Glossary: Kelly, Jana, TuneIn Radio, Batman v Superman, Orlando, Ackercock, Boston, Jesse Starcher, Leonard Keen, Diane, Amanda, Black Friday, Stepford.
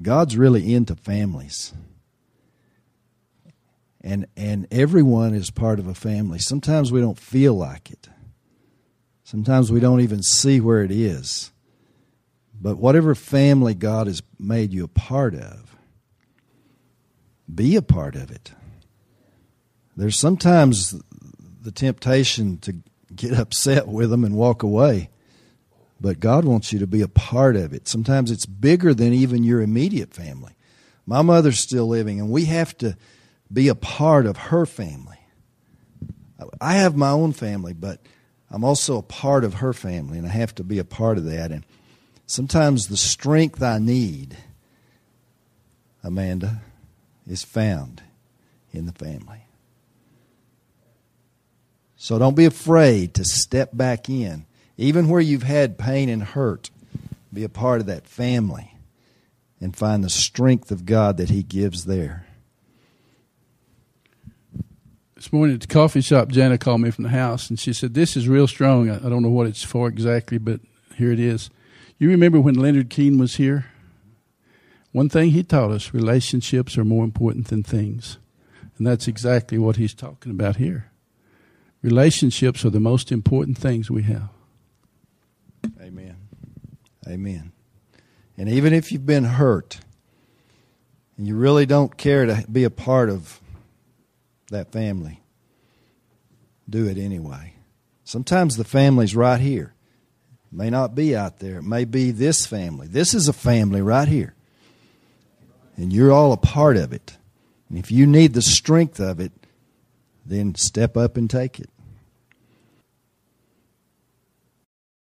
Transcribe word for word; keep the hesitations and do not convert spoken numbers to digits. God's really into families. And and everyone is part of a family. Sometimes we don't feel like it. Sometimes we don't even see where it is. But whatever family God has made you a part of, be a part of it. There's sometimes the temptation to get upset with them and walk away. But God wants you to be a part of it. Sometimes it's bigger than even your immediate family. My mother's still living, and we have to be a part of her family. I have my own family, but I'm also a part of her family, and I have to be a part of that. And sometimes the strength I need, Amanda, is found in the family. So don't be afraid to step back in. Even where you've had pain and hurt, be a part of that family and find the strength of God that He gives there. This morning at the coffee shop, Jana called me from the house, and she said, "This is real strong. I don't know what it's for exactly, but here it is. You remember when Leonard Keen was here? One thing he taught us, relationships are more important than things." And that's exactly what he's talking about here. Relationships are the most important things we have. Amen. Amen. And even if you've been hurt and you really don't care to be a part of that family, do it anyway. Sometimes the family's right here. It may not be out there. It may be this family. This is a family right here. And you're all a part of it. And if you need the strength of it, then step up and take it.